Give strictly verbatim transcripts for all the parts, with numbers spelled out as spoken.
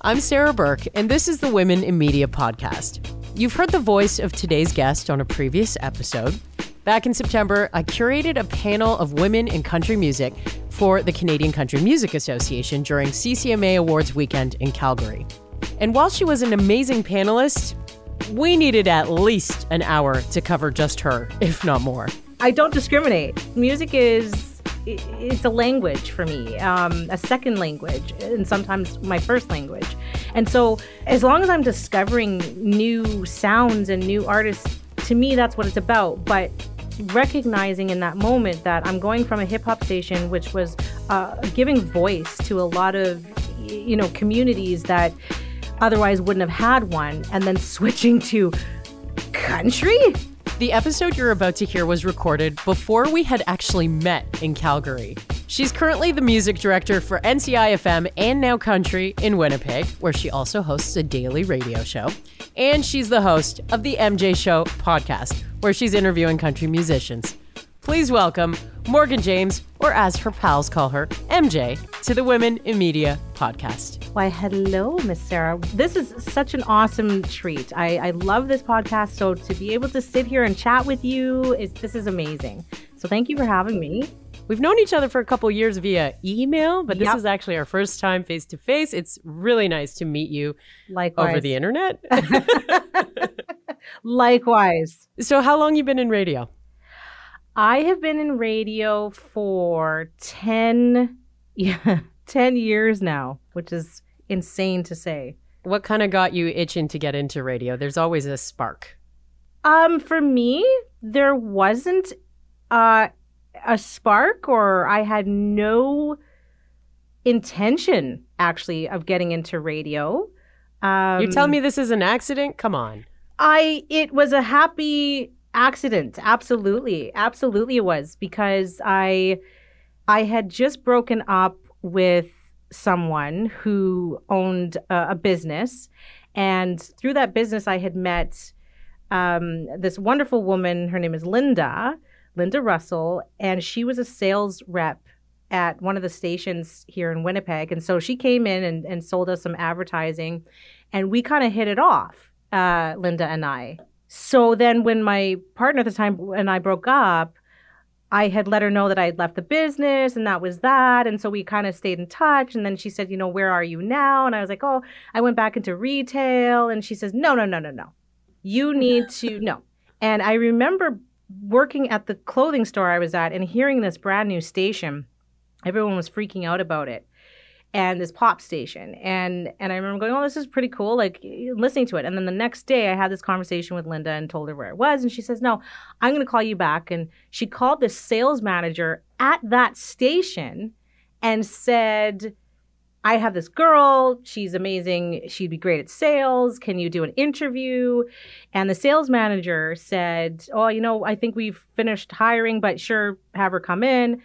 I'm Sarah Burke, and this is the Women in Media podcast. You've heard the voice of today's guest on a previous episode. Back in September, I curated a panel of women in country music for the Canadian Country Music Association during C C M A Awards weekend in Calgary. And while she was an amazing panelist, we needed at least an hour to cover just her, if not more. I don't discriminate. Music is... It's a language for me, um, a second language, and sometimes my first language. And so as long as I'm discovering new sounds and new artists, to me, that's what it's about. But recognizing in that moment that I'm going from a hip hop station, which was uh, giving voice to a lot of, you know, communities that otherwise wouldn't have had one, and then switching to country. The episode you're about to hear was recorded before we had actually met in Calgary. She's currently the music director for N C I F M and Now Country in Winnipeg, where she also hosts a daily radio show. And she's the host of the M J Show podcast, where she's interviewing country musicians. Please welcome Morgan James, or as her pals call her, M J, to the Women in Media podcast. Why, hello, Miss Sarah. This is such an awesome treat. I, I love this podcast. So to be able to sit here and chat with you, is, this is amazing. So thank you for having me. We've known each other for a couple years via email, but this yep. is actually our first time face-to-face. It's really nice to meet you Likewise. Over the internet. Likewise. So how long you been in radio? I have been in radio for ten, yeah, ten years now, which is insane to say. What kind of got you itching to get into radio? There's always a spark. Um, for me, there wasn't uh, a spark, or I had no intention, actually, of getting into radio. Um, You're telling me this is an accident? Come on. I. It was a happy... accident. Absolutely. Absolutely it was, because I I had just broken up with someone who owned a, a business. And through that business, I had met um, this wonderful woman. Her name is Linda, Linda Russell. And she was a sales rep at one of the stations here in Winnipeg. And so she came in and, and sold us some advertising. And we kind of hit it off, uh, Linda and I. So then when my partner at the time and I broke up, I had let her know that I had left the business, and that was that. And so we kind of stayed in touch. And then she said, you know, where are you now? And I was like, oh, I went back into retail. And she says, no, no, no, no, no. You need to, no. And I remember working at the clothing store I was at and hearing this brand new station. Everyone was freaking out about it. And this pop station. And and I remember going, oh, this is pretty cool, like listening to it. And then the next day I had this conversation with Linda and told her where it was. And she says, no, I'm going to call you back. And she called the sales manager at that station and said, I have this girl. She's amazing. She'd be great at sales. Can you do an interview? And the sales manager said, oh, you know, I think we've finished hiring, but sure, have her come in.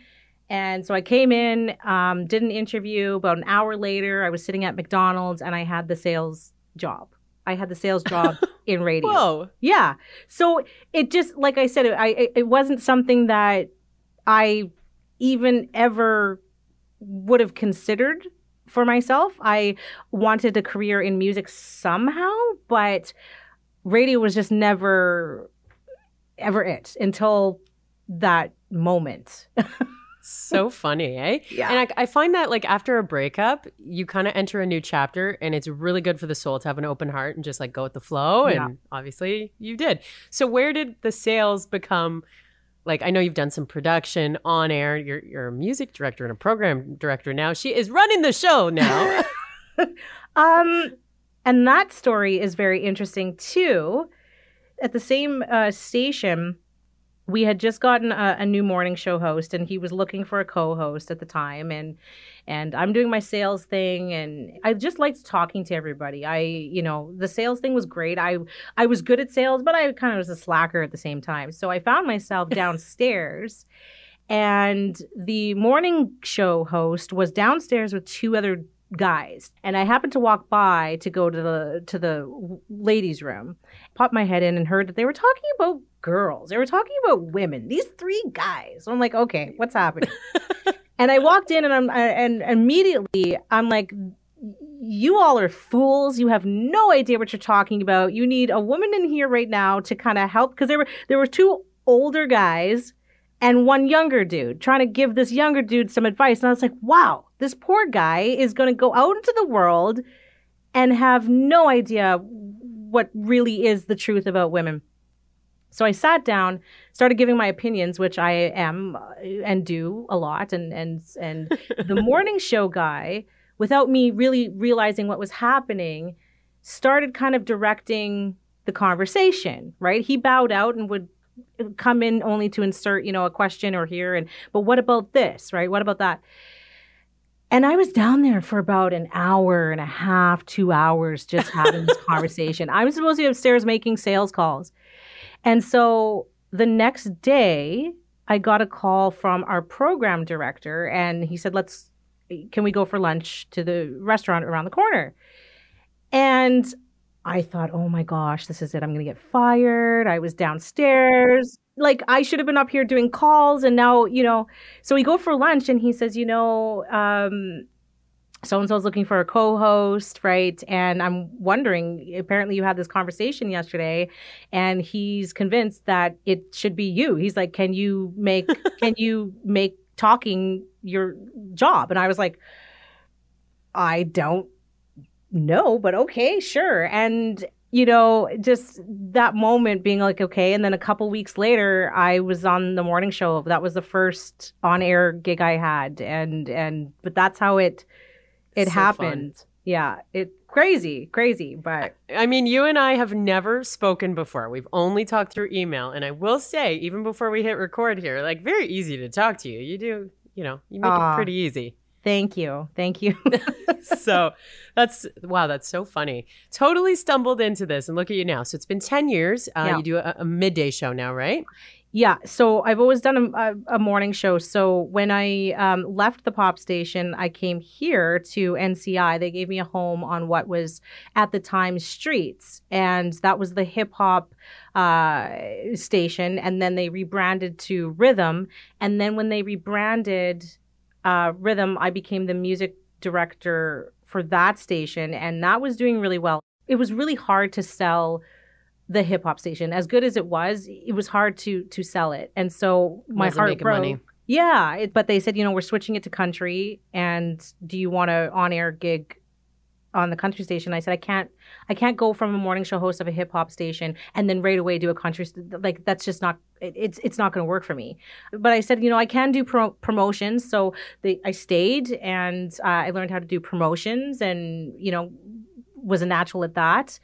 And so I came in, um, did an interview. About an hour later, I was sitting at McDonald's and I had the sales job. I had the sales job in radio. Whoa. Yeah. So it just, like I said, it, I, it wasn't something that I even ever would have considered for myself. I wanted a career in music somehow, but radio was just never, ever it until that moment. So funny, eh? Yeah. And I, I find that like after a breakup, you kind of enter a new chapter, and it's really good for the soul to have an open heart and just like go with the flow. Yeah. And obviously you did. So where did the sales become? Like, I know you've done some production on air. You're, you're a music director and a program director now. She is running the show now. um, And that story is very interesting too. At the same uh, station... We had just gotten a, a new morning show host, and he was looking for a co-host at the time. And and I'm doing my sales thing, and I just liked talking to everybody. I, you know, the sales thing was great. I I was good at sales, but I kind of was a slacker at the same time. So I found myself downstairs, and the morning show host was downstairs with two other guys, and I happened to walk by to go to the to the ladies' room, popped my head in and heard that they were talking about girls. They were talking about women. These three guys. So I'm like, okay, what's happening? And I walked in, and I'm and immediately I'm like, you all are fools. You have no idea what you're talking about. You need a woman in here right now to kind of help, because there were there were two older guys and one younger dude trying to give this younger dude some advice. And I was like, wow, this poor guy is going to go out into the world and have no idea what really is the truth about women. So I sat down, started giving my opinions, which I am and do a lot. And and and the morning show guy, without me really realizing what was happening, started kind of directing the conversation, right? He bowed out and would come in only to insert, you know, a question or here. And but what about this, right? What about that? And I was down there for about an hour and a half, two hours, just having this conversation. I was supposed to be upstairs making sales calls. And so the next day, I got a call from our program director, and he said, let's, can we go for lunch to the restaurant around the corner? And I thought, oh my gosh, this is it. I'm going to get fired. I was downstairs. Like, I should have been up here doing calls, and now, you know. So we go for lunch, and he says, you know, um, so-and-so's looking for a co-host, right? And I'm wondering, apparently you had this conversation yesterday, and he's convinced that it should be you. He's like, can you make, can you make talking your job? And I was like, I don't know, but okay, sure. And, you know, just that moment being like, okay. And then a couple weeks later, I was on the morning show. That was the first on-air gig I had. And, and, but that's how it, It so happened. Fun. Yeah. It crazy, crazy. But I mean, you and I have never spoken before. We've only talked through email. And I will say, even before we hit record here, like, very easy to talk to you. You do, you know, you make uh, it pretty easy. Thank you. Thank you. So that's, wow, that's so funny. Totally stumbled into this, and look at you now. So it's been ten years. Uh, yeah. You do a, a midday show now, right? Yeah. So I've always done a, a morning show. So when I um, left the pop station, I came here to N C I. They gave me a home on what was at the time Streets. And that was the hip hop uh, station. And then they rebranded to Rhythm. And then when they rebranded uh, Rhythm, I became the music director for that station. And that was doing really well. It was really hard to sell the hip hop station. As good as it was, it was hard to to sell it. And so my Wasn't heart broke. Money. Yeah. It, but they said, you know, we're switching it to country. And do you want an on-air gig on the country station? I said, I can't, I can't go from a morning show host of a hip hop station and then right away do a country. St- like, that's just not, it, it's it's not going to work for me. But I said, you know, I can do pro- promotions. So they, I stayed, and uh, I learned how to do promotions, and, you know, was a natural at that.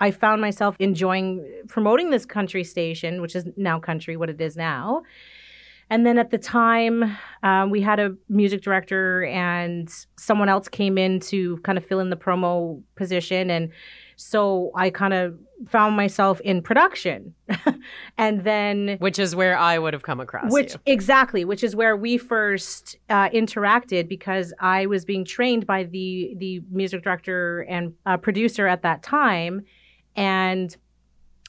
I found myself enjoying promoting this country station, which is now country, what it is now. And then at the time, um, we had a music director, and someone else came in to kind of fill in the promo position. And so I kind of found myself in production. And then... Which is where I would have come across which you. Exactly, which is where we first uh, interacted, because I was being trained by the, the music director and uh, producer at that time. And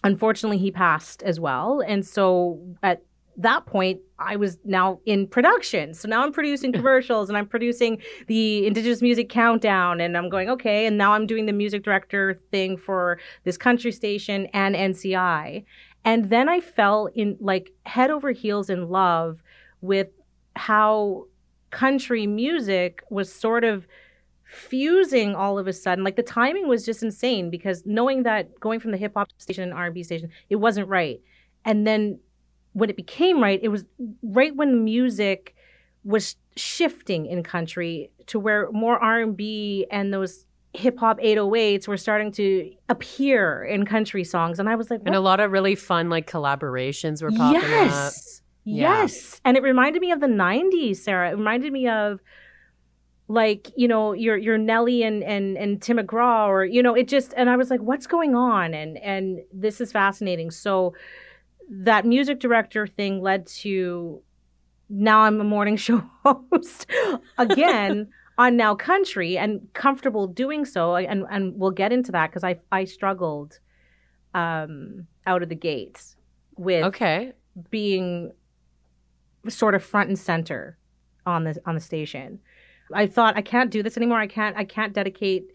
unfortunately, he passed as well. And so at that point, I was now in production. So now I'm producing commercials, and I'm producing the Indigenous Music Countdown. And I'm going, okay, and now I'm doing the music director thing for this country station and N C I. And then I fell in, like, head over heels in love with how country music was sort of fusing all of a sudden. Like, the timing was just insane, because knowing that going from the hip hop station and R and B station, it wasn't right. And then when it became right, it was right when the music was shifting in country to where more R and B and those hip hop eight oh eights were starting to appear in country songs. And I was like, what? And a lot of really fun, like, collaborations were popping yes. up. Yes. Yeah. Yes. And it reminded me of the nineties, Sarah. It reminded me of like, you know, your your Nelly and, and and Tim McGraw, or, you know, it just, and I was like, what's going on? And and this is fascinating. So that music director thing led to, now I'm a morning show host again on Now Country, and comfortable doing so. And and we'll get into that, because I I struggled um, out of the gate with okay. being sort of front and center on the on the station. I thought, I can't do this anymore. I can't I can't dedicate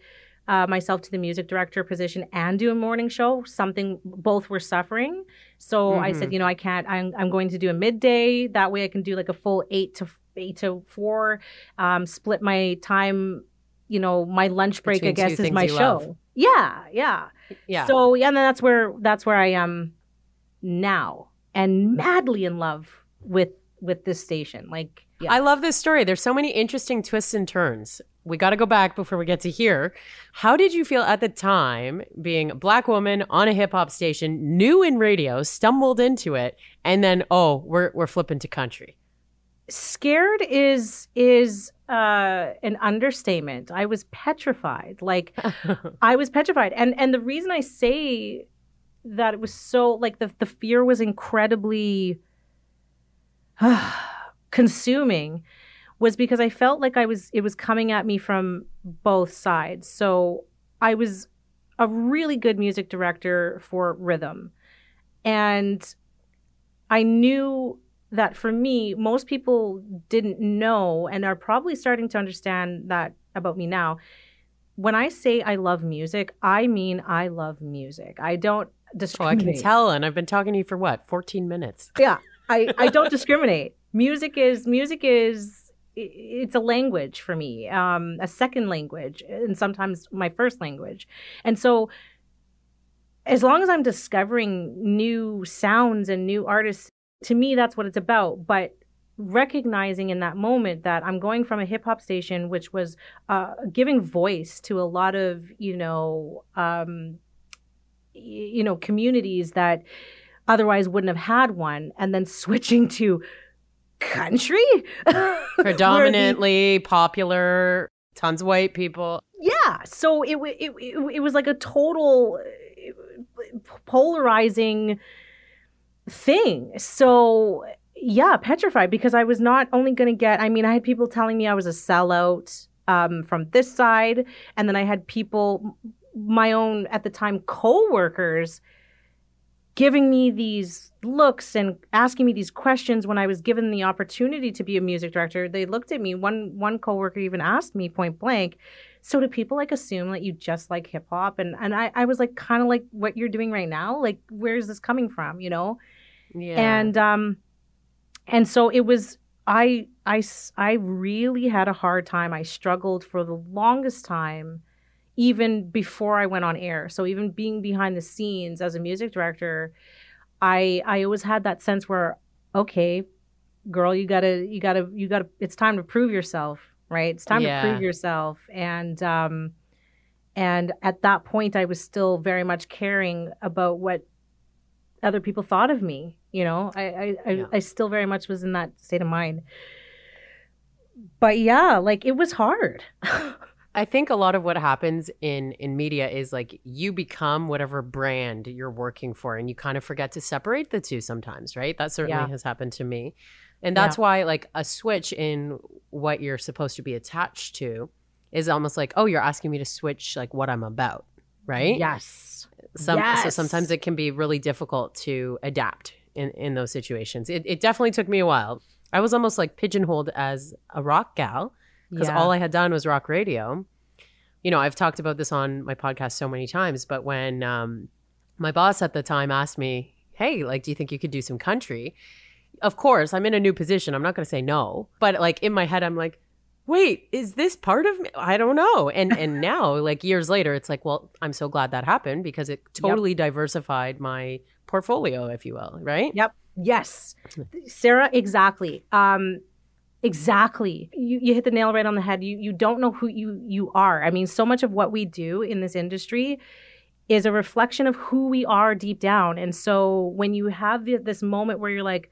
uh, myself to the music director position and do a morning show. Something, both were suffering. So mm-hmm. I said, you know, I can't, I'm, I'm going to do a midday. That way I can do like a full eight to eight to four, um, split my time, you know, my lunch break, between I guess, is my show. Love. Yeah, yeah. Yeah. So yeah, and that's where that's where I am now, and madly in love with with this station. Like, yeah. I love this story. There's so many interesting twists and turns. We got to go back before we get to here. How did you feel at the time, being a Black woman on a hip hop station, new in radio, stumbled into it, and then, oh, we're we're flipping to country? Scared is is uh, an understatement. I was petrified. Like, I was petrified, and and the reason I say that, it was so, like, the the fear was incredibly consuming, was because I felt like I was, it was coming at me from both sides. So I was a really good music director for rhythm, and I knew that, for me, most people didn't know, and are probably starting to understand that about me now. When I say I love music, I mean I love music. I don't discriminate. Oh, I can tell, and I've been talking to you for what, fourteen minutes? Yeah, I, I don't discriminate. Music is music is it's a language for me, um, a second language, and sometimes my first language. And so, as long as I'm discovering new sounds and new artists, to me, that's what it's about. But recognizing in that moment that I'm going from a hip hop station, which was uh, giving voice to a lot of, you know, um, you know, communities that otherwise wouldn't have had one, and then switching to country, predominantly the, popular, tons of white people. Yeah, so it it it, it was like a total polarizing thing. So yeah, petrified, because I was not only going to get, I mean, I had people telling me I was a sellout um, from this side, and then I had people, my own at the time co-workers, giving me these looks and asking me these questions when I was given the opportunity to be a music director. They looked at me. One one coworker even asked me point blank, so do people like assume that you just like hip hop? And and I, I was like, kind of like what you're doing right now? Like, where is this coming from, you know? Yeah. And um, and so it was, I, I, I really had a hard time. I struggled for the longest time, even before I went on air. So even being behind the scenes as a music director, I I always had that sense where, okay, girl, you gotta you gotta you gotta it's time to prove yourself, right? It's time yeah. to prove yourself. And um and at that point I was still very much caring about what other people thought of me. You know, I I, yeah. I, I still very much was in that state of mind. But yeah, like, it was hard. I think a lot of what happens in, in media is, like, you become whatever brand you're working for, and you kind of forget to separate the two sometimes, right? That certainly yeah. has happened to me. And that's yeah. why, like, a switch in what you're supposed to be attached to is almost like, oh, you're asking me to switch, like, what I'm about, right? Yes. Some, yes. So sometimes it can be really difficult to adapt in, in those situations. It, it definitely took me a while. I was almost, like, pigeonholed as a rock gal, because yeah. all I had done was rock radio. You know, I've talked about this on my podcast so many times, but when um, my boss at the time asked me, hey, like, do you think you could do some country? Of course, I'm in a new position. I'm not going to say no. But, like, in my head, I'm like, wait, is this part of me? I don't know. And and now, like, years later, it's like, well, I'm so glad that happened, because it totally yep. diversified my portfolio, if you will, right? Yep. Yes. Sarah, exactly. Um Exactly. You you hit the nail right on the head. You you don't know who you, you are. I mean, so much of what we do in this industry is a reflection of who we are deep down. And so when you have the, this moment where you're like,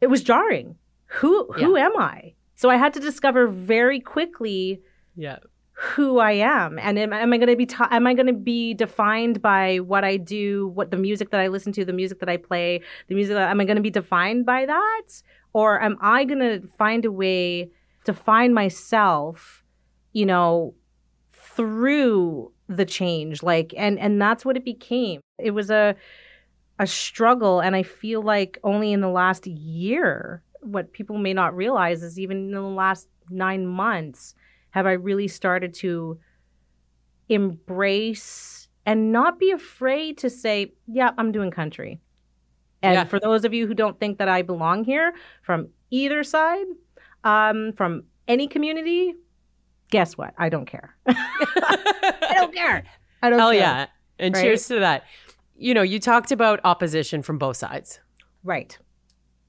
it was jarring. Who who yeah. am I? So I had to discover very quickly yeah. who I am. And am, am I going to be ta- am I going to be defined by what I do, what the music that I listen to, the music that I play, the music that, am I going to be defined by that? Or am I going to find a way to find myself, you know, through the change? Like, and, and that's what it became. It was a a struggle. And I feel like only in the last year, what people may not realize is even in the last nine months, have I really started to embrace and not be afraid to say, yeah, I'm doing country. And yeah. for those of you who don't think that I belong here from either side, um, from any community, guess what? I don't care. I don't care. I don't Hell care. Oh, yeah. And right? Cheers to that. You know, you talked about opposition from both sides. Right.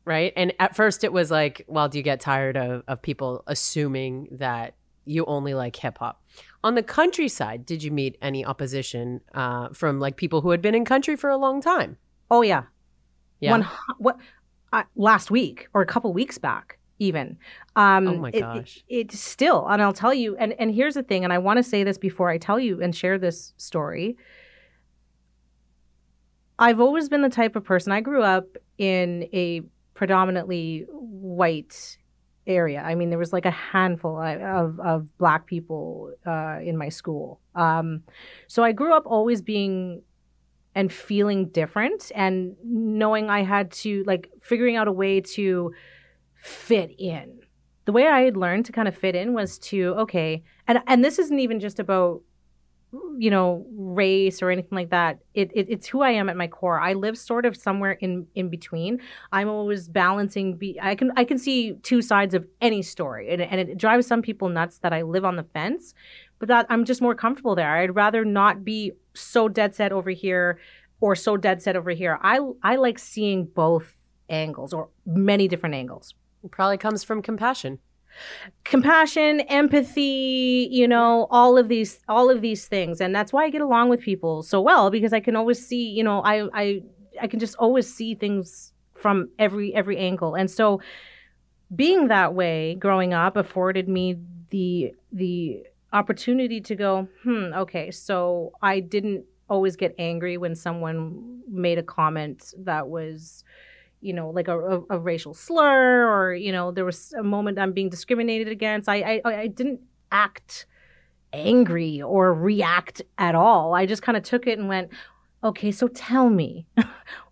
Right. And at first it was like, well, do you get tired of, of people assuming that you only like hip hop? On the country side, did you meet any opposition uh, from like people who had been in country for a long time? Oh yeah, yeah. One, what uh, last week or a couple weeks back, even. Um, oh my gosh! It's it, it still, and I'll tell you. And and here's the thing, and I want to say this before I tell you and share this story. I've always been the type of person. I grew up in a predominantly white area. I mean, there was like a handful of, of Black people uh, in my school. Um, so I grew up always being and feeling different and knowing I had to, like, figuring out a way to fit in. The way I had learned to kind of fit in was to, okay, and, and this isn't even just about, you know, race or anything like that. It, it it's who I am at my core. I live sort of somewhere in, in between. I'm always balancing. Be, I can I can see two sides of any story, and and it drives some people nuts that I live on the fence, but that I'm just more comfortable there. I'd rather not be so dead set over here or so dead set over here. I I like seeing both angles or many different angles. It probably comes from compassion. Compassion, empathy, you know, all of these, all of these things. And that's why I get along with people so well, because I can always see, you know, I, I, I can just always see things from every, every angle. And so being that way growing up afforded me the, the opportunity to go, hmm, okay, so I didn't always get angry when someone made a comment that was, you know, like a, a, a racial slur, or, you know, there was a moment I'm being discriminated against. I, I, I didn't act angry or react at all. I just kind of took it and went, okay, so tell me,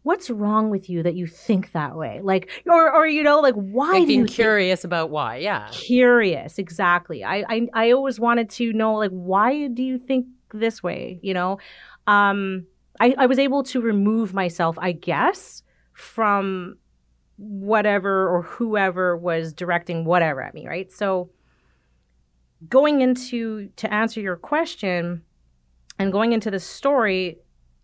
what's wrong with you that you think that way? Like, or, or you know, like, why like do being you being curious think? About why? Yeah. Curious. Exactly. I, I, I always wanted to know, like, why do you think this way? You know, um, I, I was able to remove myself, I guess, from whatever or whoever was directing whatever at me, right? So going into, to answer your question and going into this story,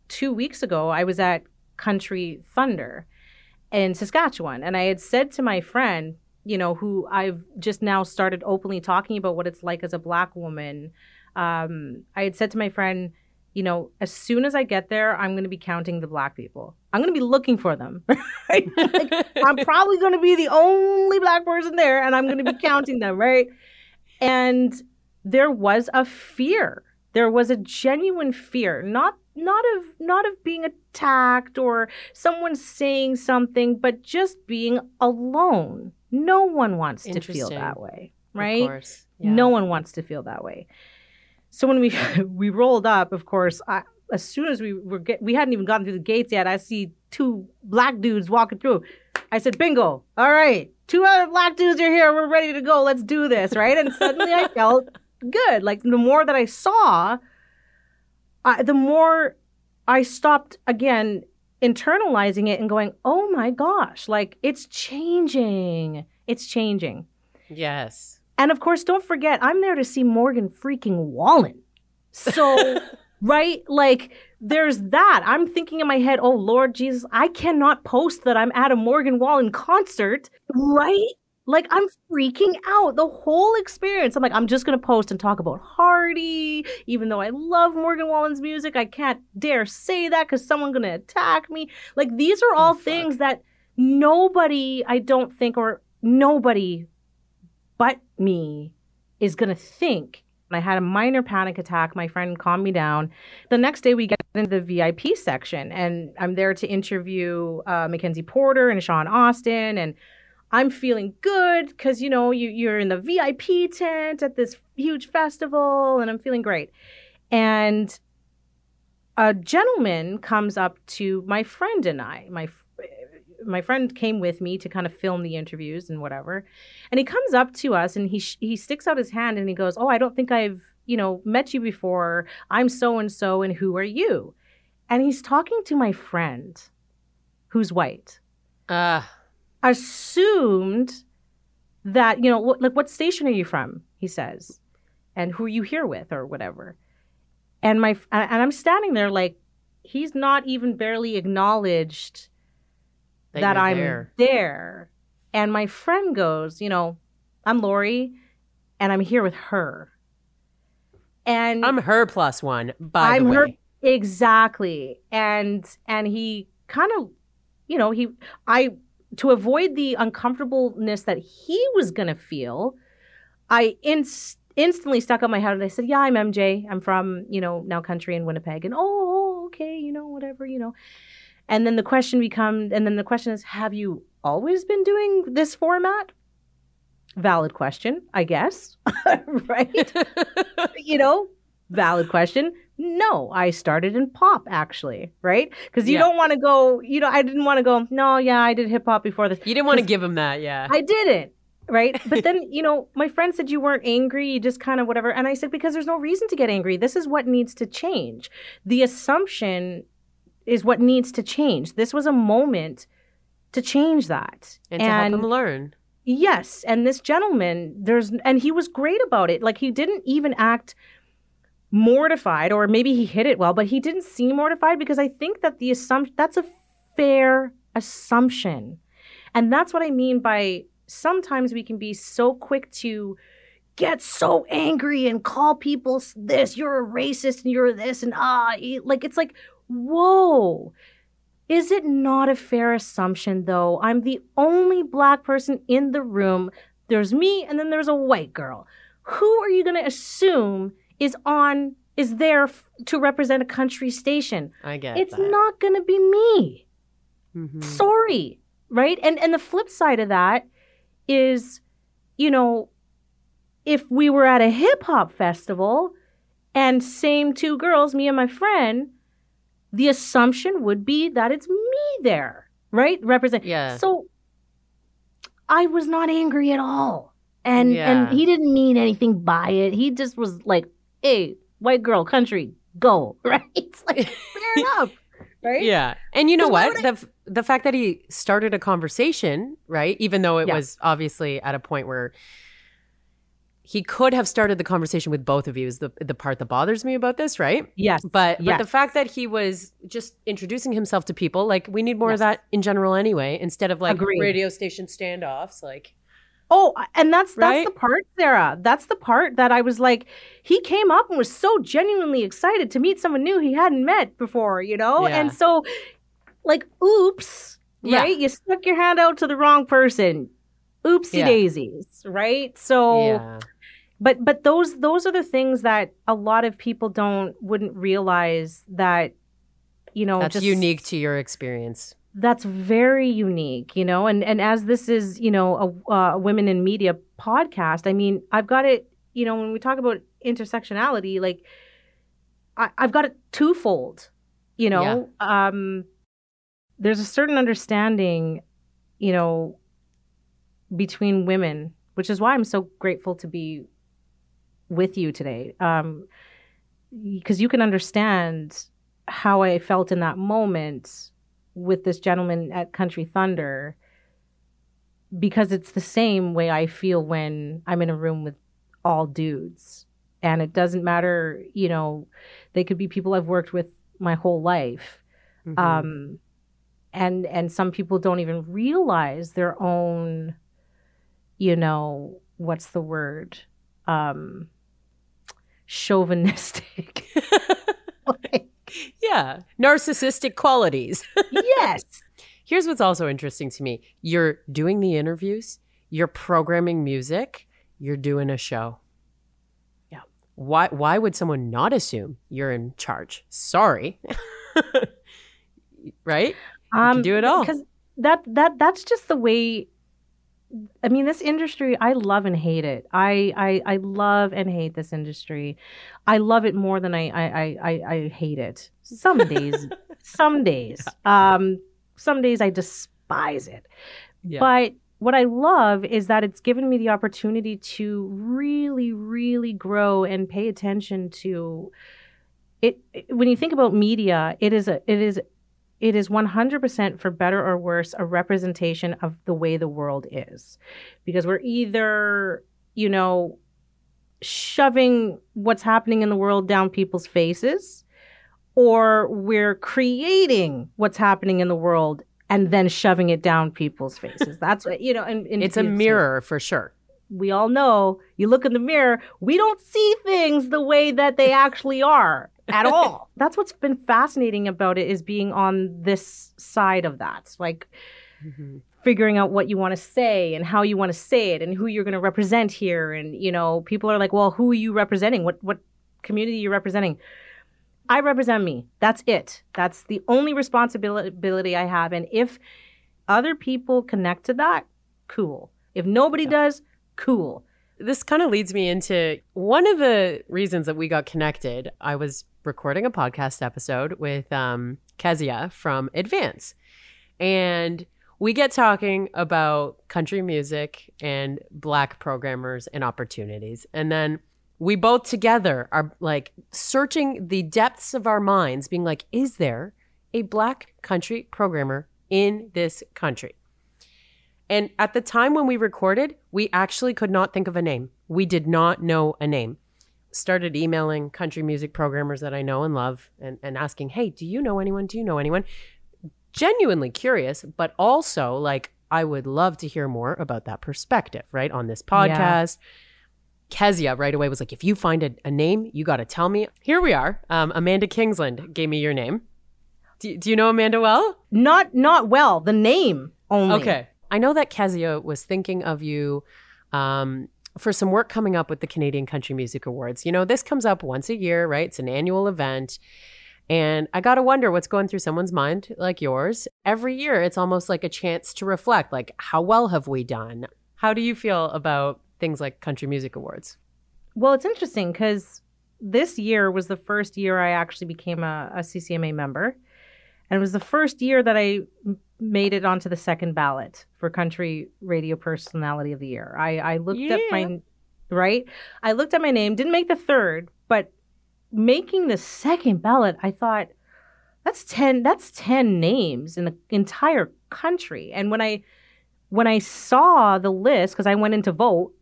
two weeks ago, I was at Country Thunder in Saskatchewan. And I had said to my friend, you know, who I've just now started openly talking about what it's like as a Black woman. Um, I had said to my friend, you know, as soon as I get there, I'm going to be counting the Black people. I'm going to be looking for them. Right? Like, I'm probably going to be the only Black person there, and I'm going to be counting them, right? And there was a fear. There was a genuine fear, not not of not of being attacked or someone saying something, but just being alone. No one wants to feel that way, right? Of course. Yeah. No one wants to feel that way. So when we we rolled up, of course, I, as soon as we were get, we hadn't even gotten through the gates yet, I see two Black dudes walking through. I said, bingo. All right. Two other Black dudes are here. We're ready to go. Let's do this. Right. And suddenly I felt good. Like, the more that I saw, I, the more I stopped, again, internalizing it and going, oh, my gosh, like, it's changing. It's changing. Yes. And of course, don't forget, I'm there to see Morgan freaking Wallen. So, right? Like, there's that. I'm thinking in my head, oh, Lord Jesus, I cannot post that I'm at a Morgan Wallen concert, right? Like, I'm freaking out the whole experience. I'm like, I'm just going to post and talk about Hardy. Even though I love Morgan Wallen's music, I can't dare say that because someone's going to attack me. Like, these are all oh, things that nobody, I don't think, or nobody but me is going to think. I had a minor panic attack. My friend calmed me down. The next day, we get into the V I P section, and I'm there to interview uh, Mackenzie Porter and Sean Austin. And I'm feeling good because, you know, you, you're in the V I P tent at this huge festival, and I'm feeling great. And a gentleman comes up to my friend and I. My my friend came with me to kind of film the interviews and whatever. And he comes up to us and he he sticks out his hand and he goes, "Oh, I don't think I've, you know, met you before. I'm so-and-so, and who are you?" And he's talking to my friend, who's white. Uh. Assumed that, you know, what, like, what station are you from? He says, and who are you here with or whatever. And my and I'm standing there like, he's not even barely acknowledged that, that I'm there. there. And my friend goes, you know, "I'm Lori, and I'm here with her. And I'm her plus one, by I'm the way." Her, exactly. And and he kind of, you know, he I to avoid the uncomfortableness that he was gonna feel, I inst. instantly stuck out my head and I said, "Yeah, I'm M J. I'm from, you know, now Country in Winnipeg." And, "Oh, okay, you know, whatever, you know." And then the question becomes, and then the question is, have you always been doing this format? Valid question, I guess. Right? You know, valid question. No, I started in pop, actually, right? Because you yeah. don't want to go, you know, I didn't want to go, no, yeah, I did hip hop before this. You didn't want to give him that, yeah. I didn't. Right. But then, you know, my friend said you weren't angry, you just kind of whatever. And I said, because there's no reason to get angry. This is what needs to change. The assumption is what needs to change. This was a moment to change that. And, and to help him learn. Yes. And this gentleman, there's and he was great about it. Like, he didn't even act mortified, or maybe he hid it well, but he didn't seem mortified, because I think that the assumption, that's a fair assumption. And that's what I mean by sometimes we can be so quick to get so angry and call people this, you're a racist and you're this and ah, like, it's like, whoa, is it not a fair assumption though? I'm the only black person in the room. There's me and then there's a white girl. Who are you going to assume is on, is there f- to represent a country station? I get it. It's that. Not going to be me. Mm-hmm. Sorry. Right. And, and the flip side of that is, you know, if we were at a hip-hop festival and same two girls, me and my friend, the assumption would be that it's me there, right? Represent. Yeah. So I was not angry at all. And yeah. and he didn't mean anything by it. He just was like, hey, white girl, country, go, right? It's like, fair enough. Right? Yeah. And you know what? I... The f- the fact that he started a conversation, right? Even though it yeah. was obviously at a point where he could have started the conversation with both of you is the the part that bothers me about this, right? Yes. But, yes. but the fact that he was just introducing himself to people, like, we need more yes. of that in general anyway, instead of like Agreed. radio station standoffs, like. Oh, and that's that's right? the part, Sarah. That's the part that I was like, he came up and was so genuinely excited to meet someone new he hadn't met before, you know? Yeah. And so, like, oops, yeah. right? You stuck your hand out to the wrong person. Oopsie yeah. daisies, right? So, yeah. but but those those are the things that a lot of people don't wouldn't realize that, you know, that's just unique to your experience. That's very unique, you know, and, and as this is, you know, a, a Women in Media podcast, I mean, I've got it, you know, when we talk about intersectionality, like, I, I've got it twofold, you know, yeah. um, there's a certain understanding, you know, between women, which is why I'm so grateful to be with you today, um, because you can understand how I felt in that moment with this gentleman at Country Thunder, because it's the same way I feel when I'm in a room with all dudes. And it doesn't matter, you know, they could be people I've worked with my whole life. Mm-hmm. Um, and and some people don't even realize their own, you know, what's the word? Um, chauvinistic. Like, yeah. Narcissistic qualities. Yes. Here's what's also interesting to me. You're doing the interviews. You're programming music. you're doing a show. Yeah. Why, why would someone not assume you're in charge? Sorry. Right? You um, can do it all. Because that, that, that's just the way... I mean, this industry, I love and hate it. I, I, I love and hate this industry. I love it more than I I, I, I hate it. Some days, some days, um, some days I despise it. Yeah. But what I love is that it's given me the opportunity to really, really grow and pay attention to it. It when you think about media, it is a it is. It is one hundred percent, for better or worse, a representation of the way the world is. Because we're either, you know, shoving what's happening in the world down people's faces, or we're creating what's happening in the world and then shoving it down people's faces. That's what, you know. And, and it's a mirror, for sure. We all know, you look in the mirror, we don't see things the way that they actually are. At all. That's what's been fascinating about it, is being on this side of that. Like, mm-hmm. figuring out what you want to say and how you want to say it and who you're going to represent here. And, you know, people are like, well, who are you representing? What what community are you representing? I represent me. That's it. That's the only responsibility I have. And if other people connect to that, cool. If nobody yeah. does, cool. This kind of leads me into one of the reasons that we got connected. I was recording a podcast episode with um, Kezia from Advance. And we get talking about country music and Black programmers and opportunities. And then we both together are like searching the depths of our minds, being like, is there a Black country programmer in this country? And at the time when we recorded, we actually could not think of a name. We did not know a name. Started emailing country music programmers that I know and love and, and asking, hey, do you know anyone? Do you know anyone? Genuinely curious, but also like, I would love to hear more about that perspective, right? On this podcast. Yeah. Kezia right away was like, if you find a, a name, you got to tell me. Here we are. Um, Amanda Kingsland gave me your name. Do, do you know Amanda well? Not, not well. The name only. Okay. I know that Kezia was thinking of you um, for some work coming up with the Canadian Country Music Awards. You know, this comes up once a year, right? It's an annual event. And I got to wonder what's going through someone's mind like yours. Every year, it's almost like a chance to reflect, like, how well have we done? How do you feel about things like Country Music Awards? Well, it's interesting because this year was the first year I actually became a, a C C M A member. And it was the first year that I made it onto the second ballot for Country Radio Personality of the Year. I, I looked yeah. at my, right? I looked at my name, didn't make the third, but making the second ballot, I thought, that's ten, that's ten names in the entire country. And when I, when I saw the list, because I went in to vote,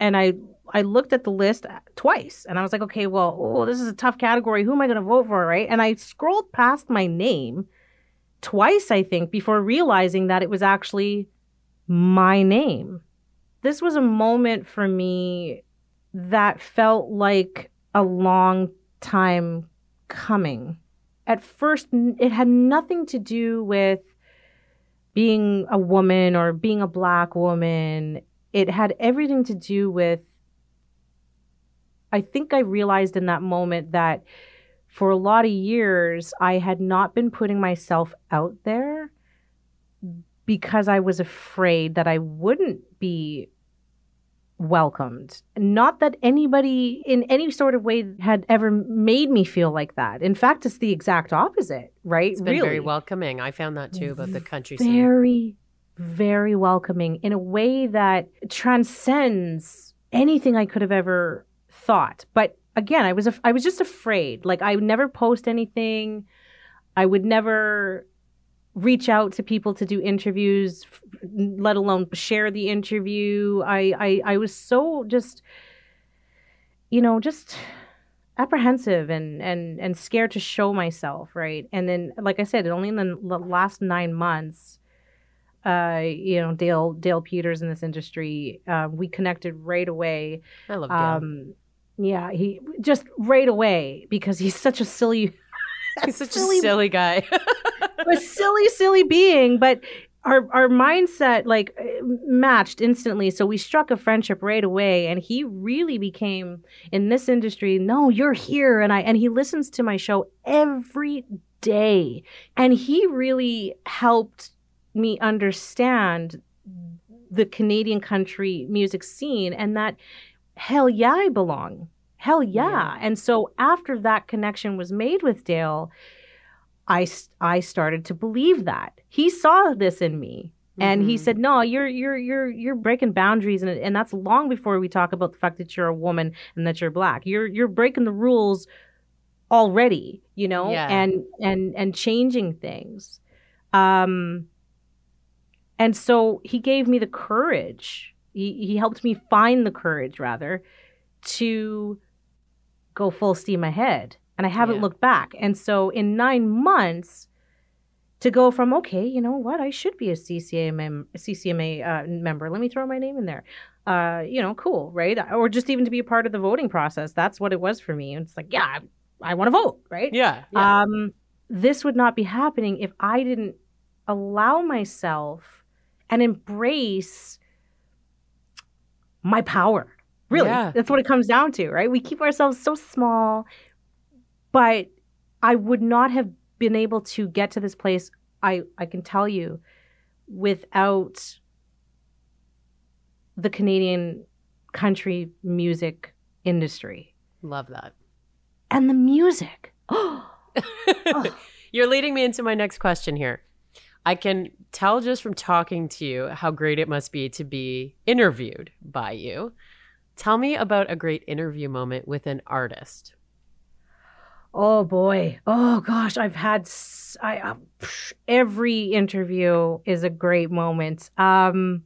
and I, I looked at the list twice, and I was like, okay, well, oh, this is a tough category. Who am I going to vote for, right? And I scrolled past my name twice, I think, before realizing that it was actually my name. This was a moment for me that felt like a long time coming. At first, it had nothing to do with being a woman or being a Black woman. It had everything to do with, I think I realized in that moment that for a lot of years, I had not been putting myself out there because I was afraid that I wouldn't be welcomed. Not that anybody in any sort of way had ever made me feel like that. In fact, it's the exact opposite, right? It's been really very welcoming. I found that too about the country scene. Very, very welcoming in a way that transcends anything I could have ever thought. But again, I was af- I was just afraid. Like, I would never post anything. I would never reach out to people to do interviews, f- let alone share the interview. I, I I was so just, you know, just apprehensive and and and scared to show myself, right? And then, like I said, only in the l- last nine months, uh, you know, Dale Dale Peters in this industry, uh, we connected right away. I love Dale. Um, Yeah, he just right away, because he's such a silly, he's such silly, a silly guy, a silly, silly being. But our our mindset like matched instantly. So we struck a friendship right away, and he really became in this industry. No, you're here, and I and he listens to my show every day, and he really helped me understand the Canadian country music scene and that hell yeah, I belong. Hell yeah. yeah. And so after that connection was made with Dale, I, I started to believe that. He saw this in me. Mm-hmm. And he said, no, you're you're you're you're breaking boundaries, and and that's long before we talk about the fact that you're a woman and that you're Black. You're you're breaking the rules already, you know, yeah. and and and changing things. Um and so he gave me the courage. He he helped me find the courage rather to go full steam ahead. And I haven't yeah. looked back. And so in nine months, to go from, okay, you know what, I should be a C C M A, C C M A uh, member. Let me throw my name in there. Uh, you know, cool, right? Or just even to be a part of the voting process. That's what it was for me. And it's like, yeah, I, I want to vote, right? Yeah, yeah. Um, this would not be happening if I didn't allow myself and embrace my power. Really, yeah. That's what it comes down to, right? We keep ourselves so small. But I would not have been able to get to this place, I, I can tell you, without the Canadian country music industry. Love that. And the music. Oh. You're leading me into my next question here. I can tell just from talking to you how great it must be to be interviewed by you. Tell me about a great interview moment with an artist. Oh, boy. Oh, gosh. I've had I, uh, every interview is a great moment. Um,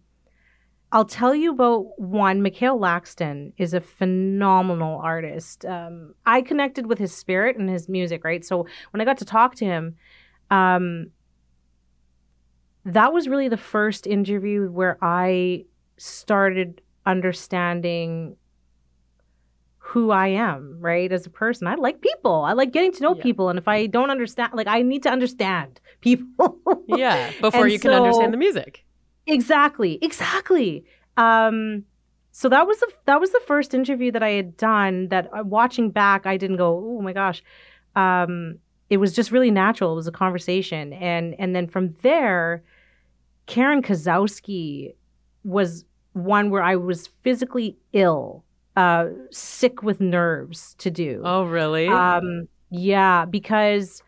I'll tell you about one. Mikhail Laxton is a phenomenal artist. Um, I connected with his spirit and his music, right? So when I got to talk to him, um, that was really the first interview where I started understanding who I am, right? As a person, I like people. I like getting to know yeah. people. And if I don't understand, like I need to understand people. yeah. Before and you so, can understand the music. Exactly. Exactly. Um, so that was, the, that was the first interview that I had done that uh, watching back, I didn't go, oh my gosh. Um, it was just really natural. It was a conversation. And, and then from there, Karen Kazowski was one where I was physically ill. Uh, sick with nerves to do. Oh, really? Um, yeah, because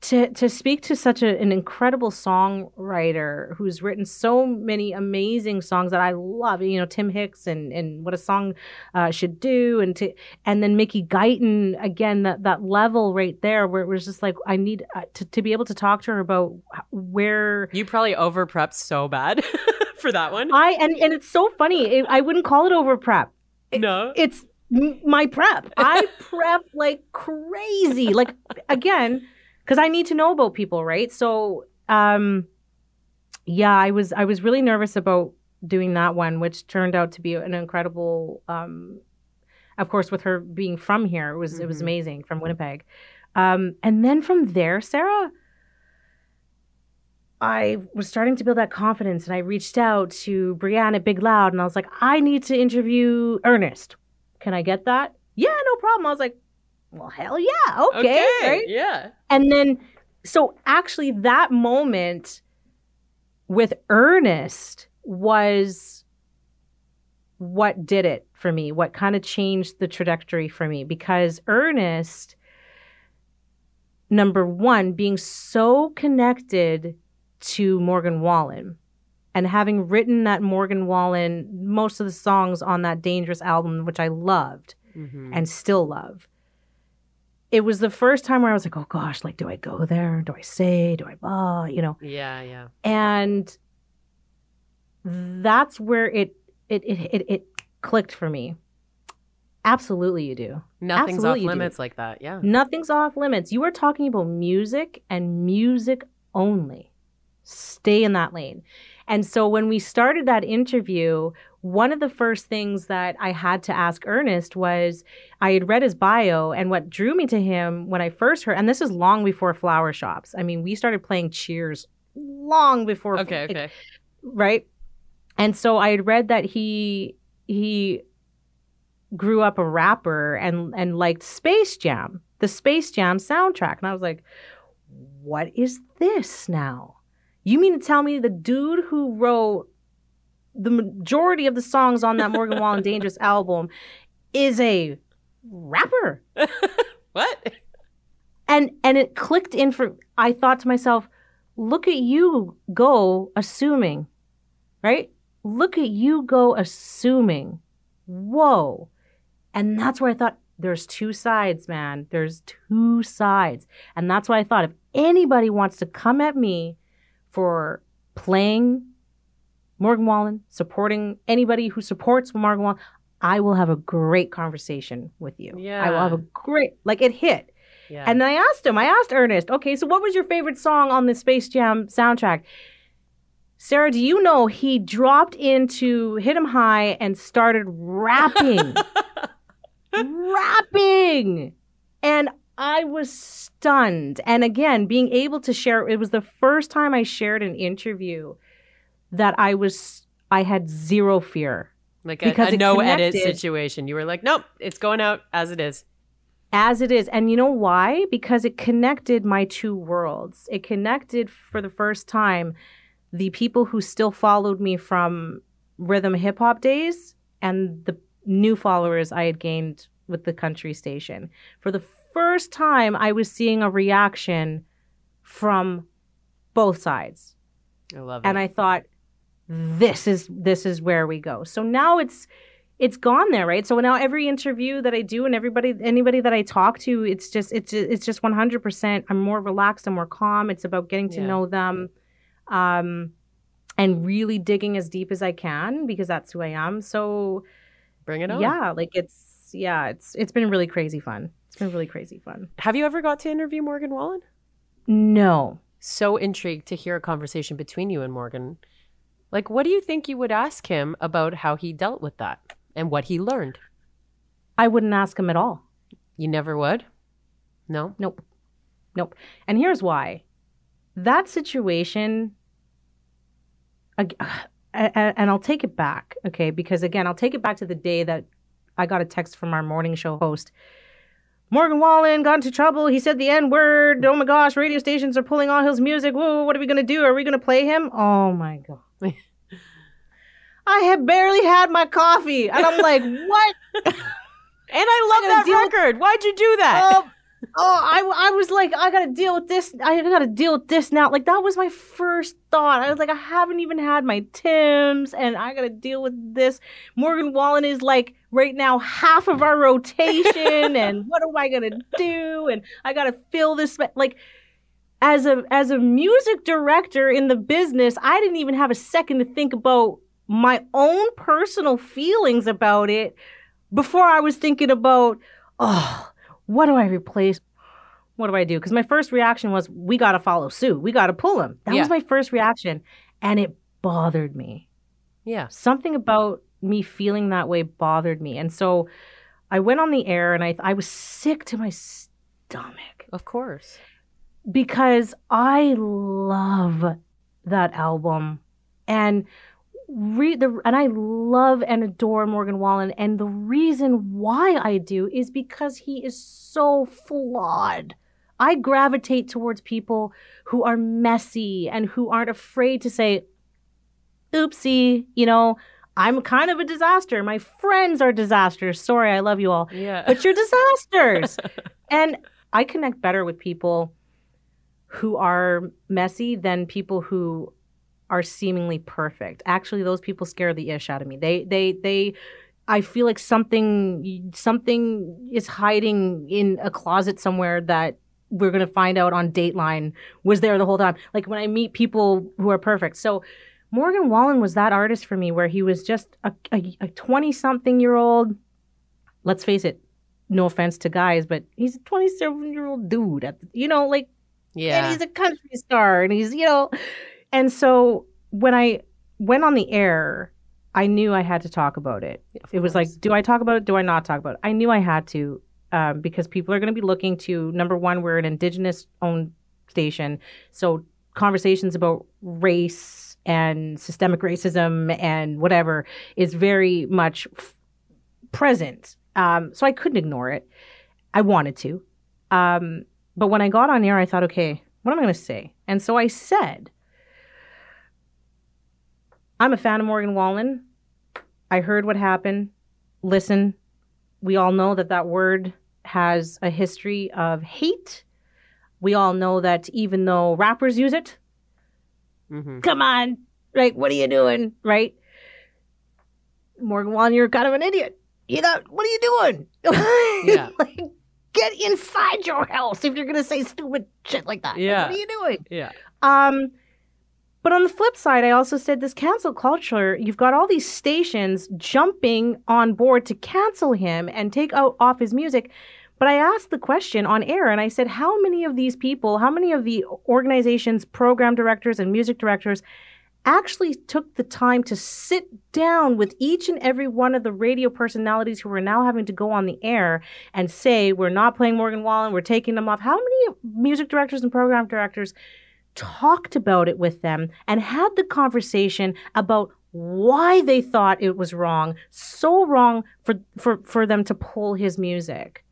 to to speak to such a, an incredible songwriter who's written so many amazing songs that I love, you know, Tim Hicks and and What a Song uh, Should Do, and to and then Mickey Guyton again, that that level right there where it was just like I need uh, to to be able to talk to her about where you probably over prepped so bad. For that one, I and, and it's so funny. It, I wouldn't call it over prep. It, no, it's m- my prep. I prep like crazy, like again, because I need to know about people, right? So, um, yeah, I was I was really nervous about doing that one, which turned out to be an incredible. Um, of course, with her being from here, it was mm-hmm. it was amazing from Winnipeg, um, and then from there, Sarah. I was starting to build that confidence, and I reached out to Brienne at Big Loud, and I was like, I need to interview Ernest. Can I get that? Yeah, no problem. I was like, well, hell yeah. Okay. okay right? Yeah. And then, so actually that moment with Ernest was what did it for me, what kind of changed the trajectory for me, because Ernest, number one, being so connected to Morgan Wallen and having written that Morgan Wallen, most of the songs on that Dangerous album, which I loved mm-hmm. and still love. It was the first time where I was like, oh gosh, like, do I go there? Do I say, do I, blah, you know? Yeah. Yeah. And that's where it, it, it, it, it clicked for me. Absolutely you do. Nothing's Absolutely off limits do. Like that. Yeah. Nothing's off limits. You are talking about music and music only. Stay in that lane. And so when we started that interview, one of the first things that I had to ask Ernest was, I had read his bio, and what drew me to him when I first heard, and this is long before Flower Shops. I mean, we started playing Cheers long before. Okay, okay. It, right? And so I had read that he he grew up a rapper and and liked Space Jam, the Space Jam soundtrack. And I was like, what is this now? You mean to tell me the dude who wrote the majority of the songs on that Morgan Wallen Dangerous album is a rapper? What? And and it clicked in for, I thought to myself, look at you go assuming, right? Look at you go assuming. Whoa. And that's where I thought, there's two sides, man. There's two sides. And that's why I thought, if anybody wants to come at me for playing Morgan Wallen, supporting anybody who supports Morgan Wallen, I will have a great conversation with you. Yeah. I will have a great, like it hit. Yeah. And then I asked him, I asked Ernest, okay, so what was your favorite song on the Space Jam soundtrack? Sarah, do you know he dropped into Hit 'Em High and started rapping? rapping! And I was stunned. And again, being able to share, it was the first time I shared an interview that I was, I had zero fear. Like a, a no edit situation. You were like, nope, it's going out as it is. As it is. And you know why? Because it connected my two worlds. It connected for the first time the people who still followed me from rhythm hip hop days and the new followers I had gained with the country station. For the first time, I was seeing a reaction from both sides. I love it. And I thought, this is this is where we go. So now it's it's gone there, right? So now every interview that I do and everybody anybody that I talk to, it's just it's it's just one hundred percent. I'm more relaxed, I'm more calm. It's about getting to yeah. know them. Um, and really digging as deep as I can, because that's who I am. So bring it on. Yeah. Like it's, yeah, it's, it's been really crazy fun. It's been really crazy fun. Have you ever got to interview Morgan Wallen? No. So intrigued to hear a conversation between you and Morgan. Like, what do you think you would ask him about how he dealt with that and what he learned? I wouldn't ask him at all. You never would? No. Nope. Nope. And here's why. That situation, uh, and I'll take it back, okay? Because again, I'll take it back to the day that I got a text from our morning show host. Morgan Wallen got into trouble. He said the N-word. Oh my gosh, radio stations are pulling all his music. Whoa, what are we going to do? Are we going to play him? Oh my God. I had barely had my coffee. And I'm like, what? And I love I that record. With- Why'd you do that? Um, Oh, I, I was like, I got to deal with this. I got to deal with this now. Like, that was my first thought. I was like, I haven't even had my Tims, and I got to deal with this. Morgan Wallen is, like, right now half of our rotation, and what am I going to do? And I got to fill this. Like, as a, as a music director in the business, I didn't even have a second to think about my own personal feelings about it before I was thinking about, oh, what do I replace? What do I do? Because my first reaction was, we got to follow Sue. We got to pull him. That yeah. was my first reaction. And it bothered me. Yeah. Something about me feeling that way bothered me. And so I went on the air and I I was sick to my stomach. Of course. Because I love that album. And Re- the, and I love and adore Morgan Wallen. And the reason why I do is because he is so flawed. I gravitate towards people who are messy and who aren't afraid to say, oopsie, you know, I'm kind of a disaster. My friends are disasters. Sorry, I love you all. Yeah. But you're disasters. And I connect better with people who are messy than people who are seemingly perfect. Actually, those people scare the ish out of me. They, they, they. I feel like something, something is hiding in a closet somewhere that we're gonna find out on Dateline was there the whole time. Like when I meet people who are perfect. So Morgan Wallen was that artist for me, where he was just a twenty-something-year-old. Let's face it, no offense to guys, but he's a twenty-seven-year-old dude. At the, you know, like, yeah, and he's a country star, and he's you know. And so when I went on the air, I knew I had to talk about it. Yeah, it was like, do I talk about it? Do I not talk about it? I knew I had to um, because people are going to be looking to, number one, we're an Indigenous-owned station. So conversations about race and systemic racism and whatever is very much f- present. Um, so I couldn't ignore it. I wanted to. Um, but when I got on air, I thought, okay, what am I going to say? And so I said, I'm a fan of Morgan Wallen. I heard what happened. Listen, we all know that that word has a history of hate. We all know that even though rappers use it, mm-hmm. come on, like, what are you doing, right? Morgan Wallen, you're kind of an idiot. You know, what are you doing? Yeah. Like, get inside your house if you're going to say stupid shit like that. Yeah. Like, what are you doing? Yeah. Um. But on the flip side, I also said this cancel culture, you've got all these stations jumping on board to cancel him and take out, off his music. But I asked the question on air and I said, how many of these people, how many of the organization's program directors and music directors actually took the time to sit down with each and every one of the radio personalities who are now having to go on the air and say, we're not playing Morgan Wallen, we're taking them off? How many music directors and program directors talked about it with them and had the conversation about why they thought it was wrong, so wrong for, for, for them to pull his music?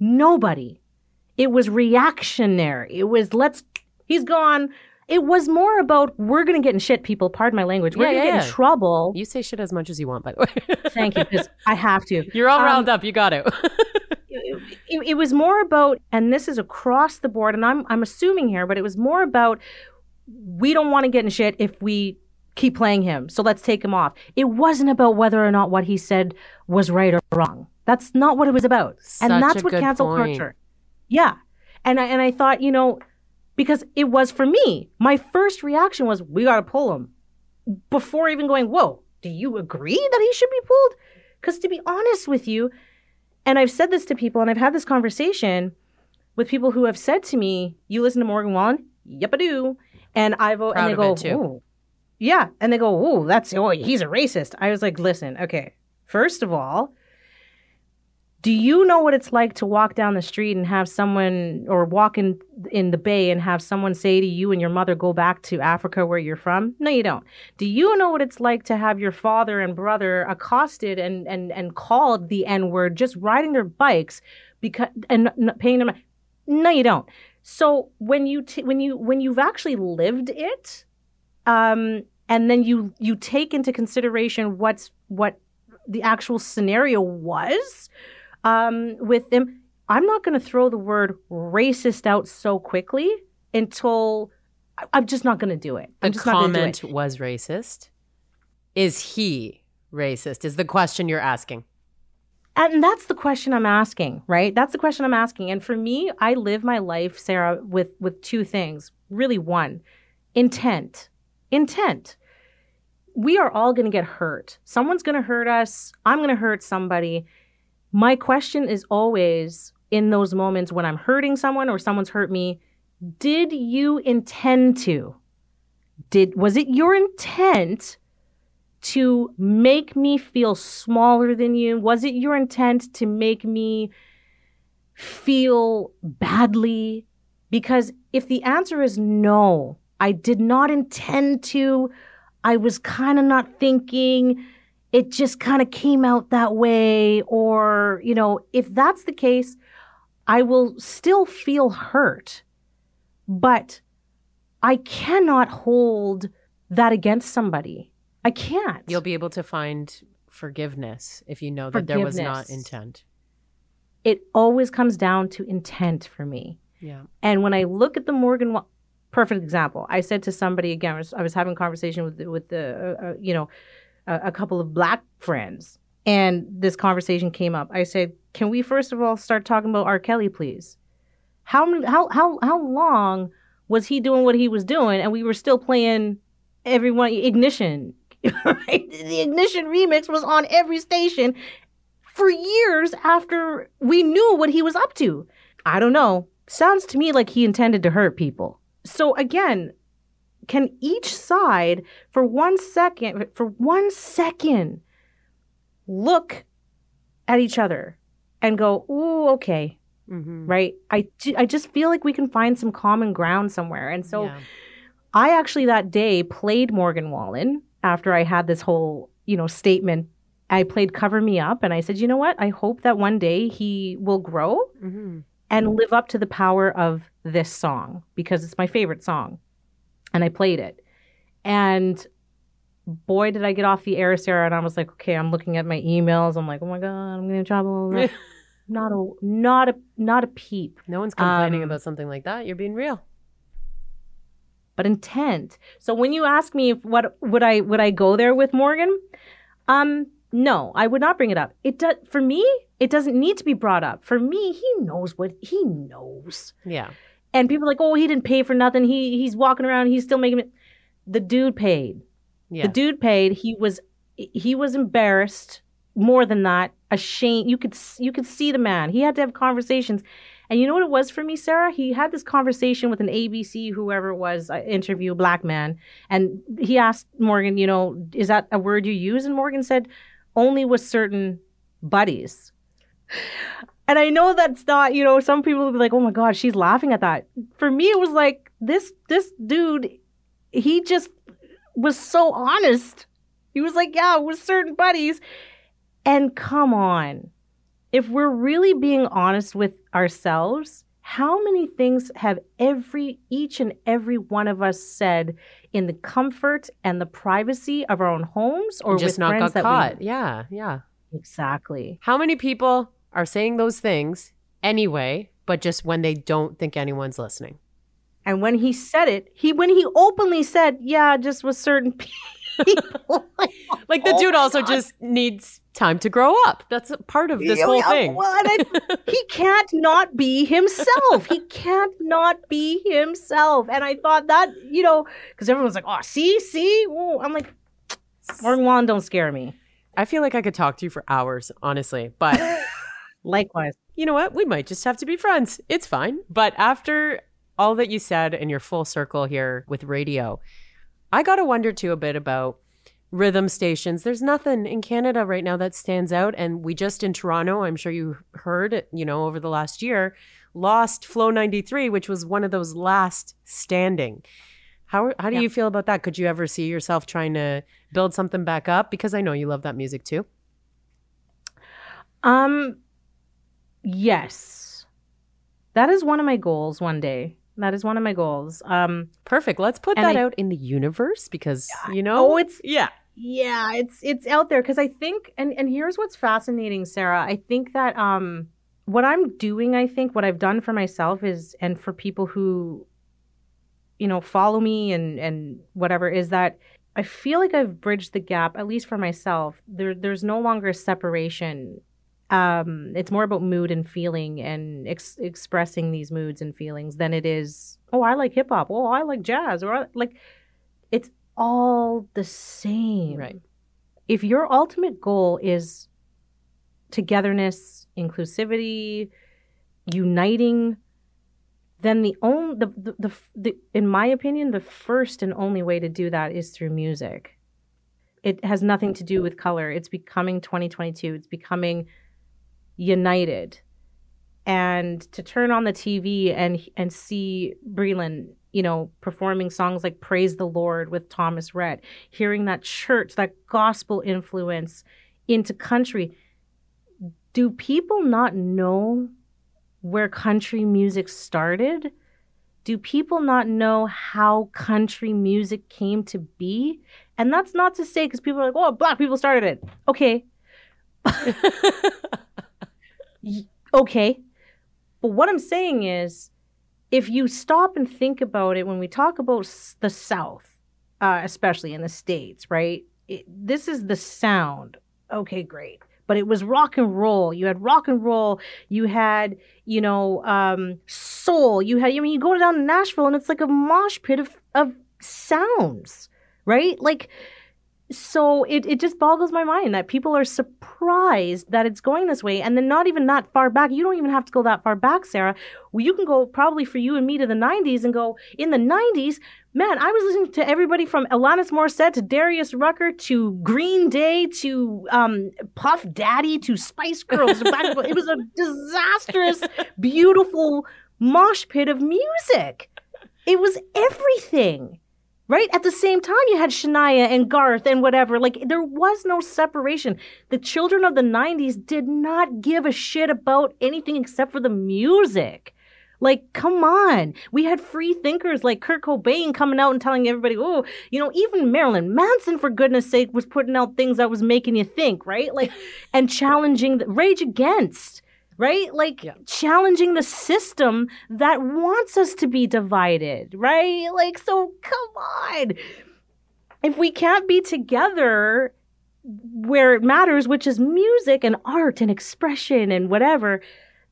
Nobody. It was reactionary. It was, let's, he's gone. It was more about, we're going to get in shit, people. Pardon my language. We're yeah, going to yeah, get yeah. in trouble. You say shit as much as you want, by the way. Thank you, because I have to. You're all um, round up. You got it. It, it was more about, and this is across the board, and I'm I'm assuming here, but it was more about, we don't want to get in shit if we keep playing him, so let's take him off. It wasn't about whether or not what he said was right or wrong. That's not what it was about. Such and that's what cancel culture. Yeah. And I, and I thought, you know, because it was for me, my first reaction was, we got to pull him. Before even going, whoa, do you agree that he should be pulled? Because to be honest with you, and I've said this to people, and I've had this conversation with people who have said to me, you listen to Morgan Wallen? Yep, I do. And I vote, and they go, ooh. Yeah. And they go, ooh, that's, oh, he's a racist. I was like, listen, okay, first of all, do you know what it's like to walk down the street and have someone, or walk in, in the bay and have someone say to you and your mother, go back to Africa where you're from? No, you don't. Do you know what it's like to have your father and brother accosted and and, and called the N-word just riding their bikes because and n- paying them? No, you don't. So when you t- when you when you've actually lived it, um, and then you you take into consideration what's what the actual scenario was. Um, with them, I'm not going to throw the word racist out so quickly until I, I'm just not going to do it. I'm the just comment not do it. Was racist. Is he racist? Is the question you're asking? And that's the question I'm asking, right? That's the question I'm asking. And for me, I live my life, Sarah, with with two things. Really, one, intent, intent. We are all going to get hurt. Someone's going to hurt us. I'm going to hurt somebody. My question is always, in those moments when I'm hurting someone or someone's hurt me, did you intend to? Did was it your intent to make me feel smaller than you? Was it your intent to make me feel badly? Because if the answer is no, I did not intend to, I was kind of not thinking, it just kind of came out that way, or, you know, if that's the case, I will still feel hurt. But I cannot hold that against somebody. I can't. You'll be able to find forgiveness if you know that there was not intent. It always comes down to intent for me. Yeah. And when I look at the Morgan Wallen, perfect example, I said to somebody, again, I was, I was having a conversation with, with the, uh, uh, you know, a couple of black friends, and this conversation came up. I said, can we first of all start talking about R. Kelly, please? How how how how long was he doing what he was doing, and we were still playing everyone Ignition? Right? The Ignition remix was on every station for years after we knew what he was up to. I don't know. Sounds to me like he intended to hurt people. So again, can each side for one second, for one second, look at each other and go, ooh, okay, mm-hmm. right? I, I just feel like we can find some common ground somewhere. And so yeah. I actually that day played Morgan Wallen after I had this whole, you know, statement. I played Cover Me Up, and I said, you know what? I hope that one day he will grow mm-hmm. and live up to the power of this song, because it's my favorite song. And I played it. And boy, did I get off the air, Sarah, and I was like, okay, I'm looking at my emails. I'm like, oh, my God, I'm going to trouble. Not a, not a, not a peep. No one's complaining um, about something like that. You're being real. But intent. So when you ask me if what would I would I go there with Morgan, um, no, I would not bring it up. It does for me. It doesn't need to be brought up. For me, he knows what he knows. Yeah. And people are like, oh, he didn't pay for nothing. He he's walking around. He's still making it. The dude paid. Yeah. The dude paid. He was he was embarrassed. More than that, ashamed. You could you could see the man. He had to have conversations. And you know what it was for me, Sarah? He had this conversation with an A B C, whoever it was, interview, black man. And he asked Morgan, you know, is that a word you use? And Morgan said, only with certain buddies. And I know that's not, you know, some people will be like, oh, my God, she's laughing at that. For me, it was like this this dude, he just was so honest. He was like, yeah, with certain buddies. And come on. If we're really being honest with ourselves, how many things have every, each and every one of us said in the comfort and the privacy of our own homes or just with not friends got that caught? We... Yeah, yeah. Exactly. How many people are saying those things anyway, but just when they don't think anyone's listening? And when he said it, he when he openly said, yeah, just with certain people. Like the oh dude also God. just needs time to grow up. That's a part of this yeah, whole yeah, thing. Well, and I, he can't not be himself. He can't not be himself. And I thought that, you know, because everyone's like, oh, see, see? Ooh. I'm like, Morgan Wallen don't scare me. I feel like I could talk to you for hours, honestly. But likewise. You know what? We might just have to be friends. It's fine. But after all that you said and your full circle here with radio, I got to wonder too a bit about rhythm stations. There's nothing in Canada right now that stands out. And we just in Toronto, I'm sure you heard, you know, over the last year, lost Flow ninety-three, which was one of those last standing. How how do yeah. you feel about that? Could you ever see yourself trying to build something back up? Because I know you love that music too. Um, yes. That is one of my goals one day. That is one of my goals. Um, Perfect. Let's put that I, out in the universe because, yeah. you know. Oh, it's. Yeah. Yeah, it's it's out there because I think, and, and here's what's fascinating, Sarah. I think that um, what I'm doing, I think what I've done for myself is, and for people who, you know, follow me and, and whatever, is that I feel like I've bridged the gap, at least for myself. There, there's no longer a separation. Um, it's more about mood and feeling and ex- expressing these moods and feelings than it is, oh, I like hip hop. Oh, I like jazz. Or I, like, it's all the same. Right. If your ultimate goal is togetherness, inclusivity, uniting, then the only, the, the, the, the, in my opinion, the first and only way to do that is through music. It has nothing to do with color. It's becoming twenty twenty-two. It's becoming united, and to turn on the T V and and see Brienne, you know, performing songs like Praise the Lord with Thomas Rhett, hearing that church, that gospel influence into country. Do people not know where country music started? Do people not know how country music came to be? And that's not to say, because people are like, oh, black people started it. Okay. Okay. But what I'm saying is, if you stop and think about it, when we talk about the South, uh, especially in the States, right? It, this is the sound. Okay, great. But it was rock and roll. You had rock and roll. You had, you know, um, soul. You had, I mean, you go down to Nashville and it's like a mosh pit of, of sounds, right? Like, so it, it just boggles my mind that people are surprised that it's going this way. And then not even that far back. You don't even have to go that far back, Sarah. Well, you can go probably for you and me to the nineties and go, in the nineties, man, I was listening to everybody from Alanis Morissette to Darius Rucker to Green Day to um, Puff Daddy to Spice Girls. It was a disastrous, beautiful mosh pit of music. It was everything, right? At the same time, you had Shania and Garth and whatever. Like, there was no separation. The children of the nineties did not give a shit about anything except for the music. Like, come on. We had free thinkers like Kurt Cobain coming out and telling everybody, oh, you know, even Marilyn Manson, for goodness sake, was putting out things that was making you think, right? Like, and challenging the, Rage Against, right? Like, yeah. challenging the system that wants us to be divided, right? Like, so come on. If we can't be together where it matters, which is music and art and expression and whatever,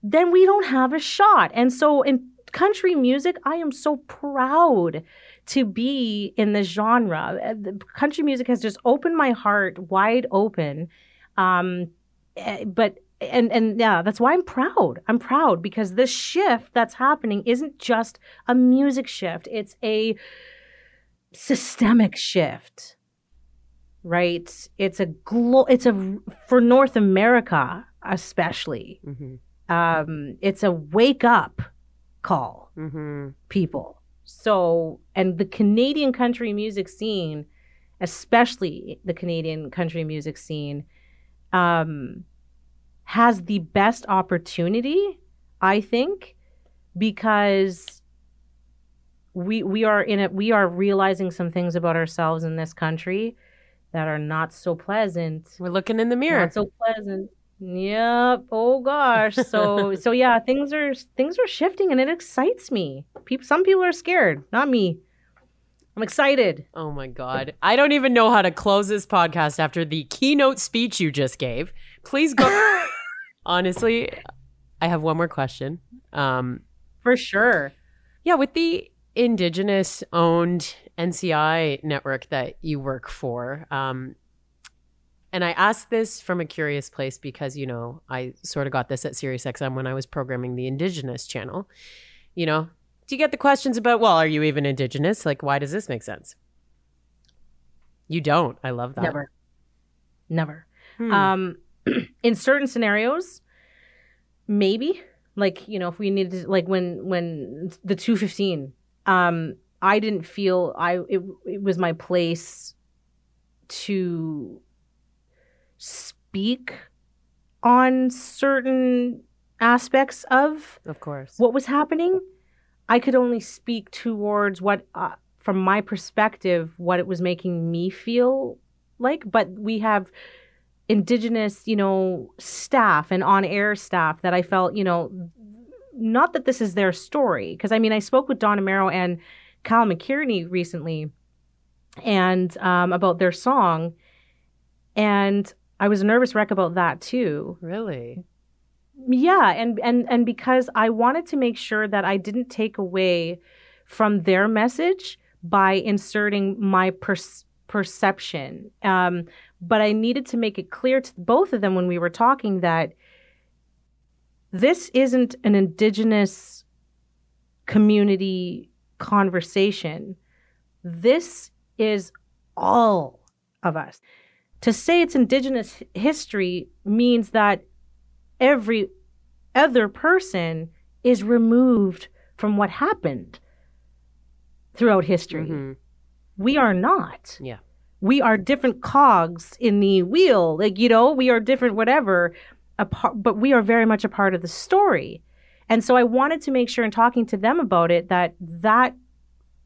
then we don't have a shot. And so in country music, I am so proud to be in this genre. Country music has just opened my heart wide open. Um, but, and, and yeah, that's why I'm proud. I'm proud because this shift that's happening isn't just a music shift. It's a systemic shift, right? It's a, glo- it's a, for North America especially, mm-hmm. Um, it's a wake up call, mm-hmm. people. So, and the Canadian country music scene, especially the Canadian country music scene, um, has the best opportunity, I think, because we we are in it. We are realizing some things about ourselves in this country that are not so pleasant. We're looking in the mirror. Not so pleasant. Yep. Oh gosh. So so yeah, things are things are shifting and it excites me. People some people are scared, not me. I'm excited. Oh my God. I don't even know how to close this podcast after the keynote speech you just gave. Please go. Honestly, I have one more question. Um for sure. Yeah, with the Indigenous owned N C I network that you work for, um and I ask this from a curious place because, you know, I sort of got this at SiriusXM when I was programming the Indigenous channel. You know, do you get the questions about, well, are you even Indigenous? Like, why does this make sense? You don't. I love that. Never. Never. Hmm. Um, in certain scenarios, maybe. Like, you know, if we needed to, like when when the two fifteen, um, I didn't feel I it, it was my place to speak on certain aspects of of course what was happening. I could only speak towards what uh, from my perspective what it was making me feel like, but we have Indigenous, you know, staff and on-air staff that I felt, you know, not that this is their story, because I mean I spoke with Don Amaro and Cal McKierney recently and um, about their song, and I was a nervous wreck about that too. Really? Yeah, and, and and because I wanted to make sure that I didn't take away from their message by inserting my per- perception. Um, but I needed to make it clear to both of them when we were talking that this isn't an Indigenous community conversation. This is all of us. To say it's Indigenous history means that every other person is removed from what happened throughout history. Mm-hmm. We are not. Yeah. We are different cogs in the wheel. Like, you know, we are different whatever, but we are very much a part of the story. And so I wanted to make sure in talking to them about it that that,